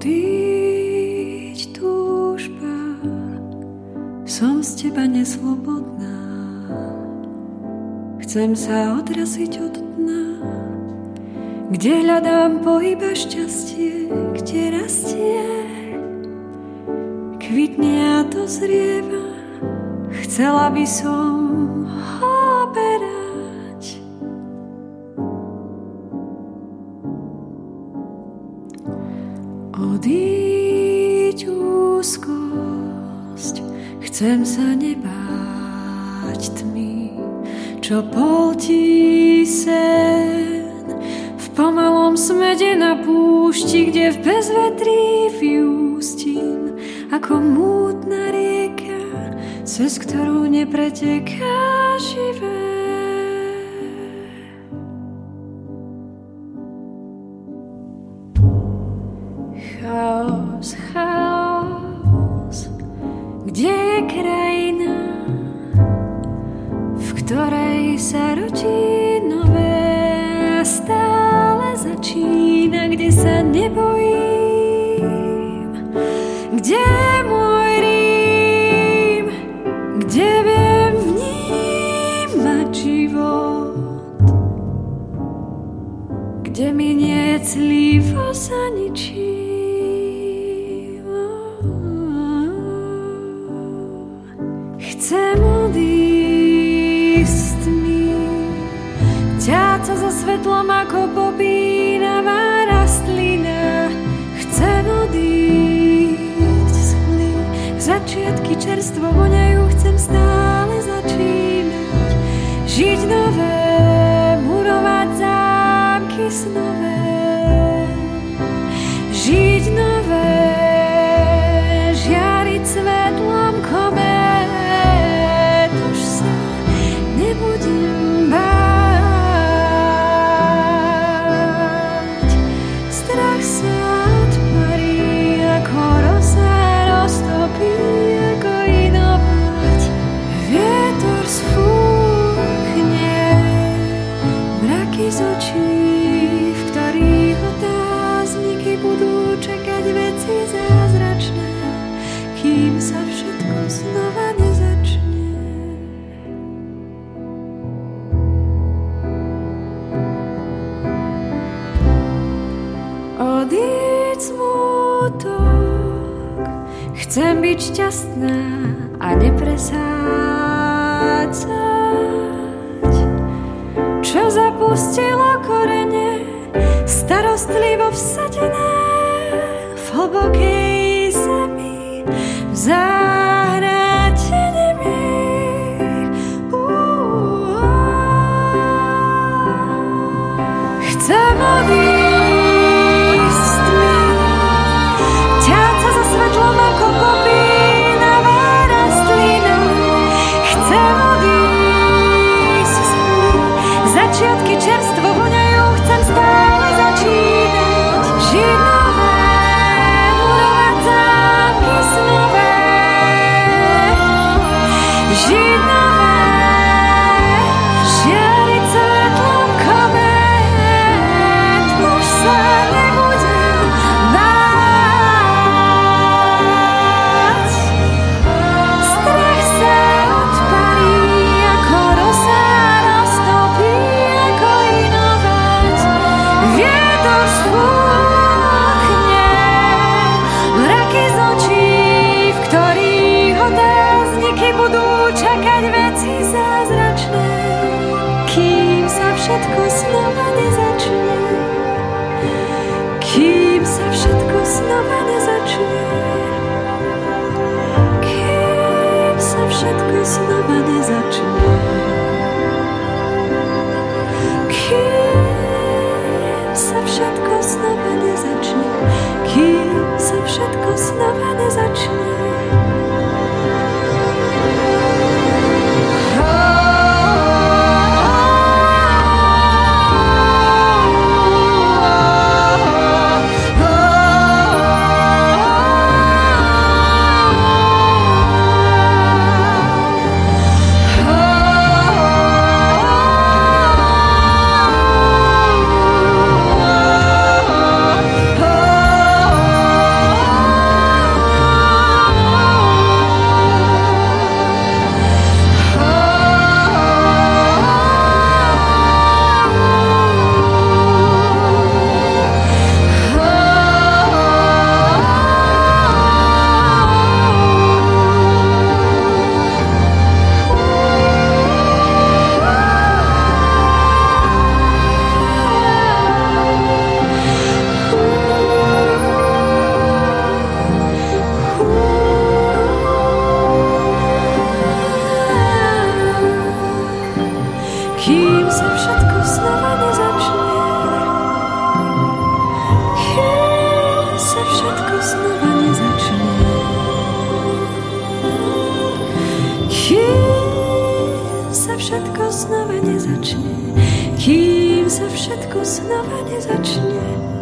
odíď túžba, som z teba neslobodná. Chcem sa odraziť od dna, kde hľadám pohyba šťastie, kde rastie, kvitne a dozrieva. Chcela by som ho berať. Odíď úzkosť, chcem sa nebáť tmy, čo poltí sen v pomalom smede na púšti, kde v bezvetrí vyústim ako mútna rieka, cez ktorú nepreteká živé. Chaos, chaos, kde je krajina, v ktorej sa rodí nové a stále začína, kde sa nebojím, kde je môj Rím, kde viem vnímať život, kde mi nie je clivo za ničím. Chcem odísť s tmy, ťáca za svetlom ako bobínavá rastlina. Chcem odísť z chmly, začiatky čerstvo voňajú, chcem stále začínať. Žiť nové, murovať zámky snové. Žiť nové, žiariť svetlom komé. Nebudem báť, strach sa odparí, ako rosa roztopí, ako inovať. Vietor sfúchne mraky z očí, v ktorých otázniky budú čakať veci zázračné, kým sa všetko znova nezačne. Odíď smutok, chcem byť šťastná a nepresácať, čo zapustilo korene, starostlivo vsadené v hlbokej zemi, v záhrade nemi. Chcem odísť ako popínavá rastlina. Chcem odísť z chmly, začiatky čerstvo voňajú, chcem stále začínať. Žiť nové, budovať zámky snové. Žiť nové, žiariť svetlom komét. Už sa nebudem báť, čakať veci zázračné, kým sa všetko znova nezačne, kým sa všetko znova nezačne, kým sa všetko znova nezačne, kým sa všetko znova nezačne, kým sa všetko znova nezačne. Kým sa všetko znova nezačne.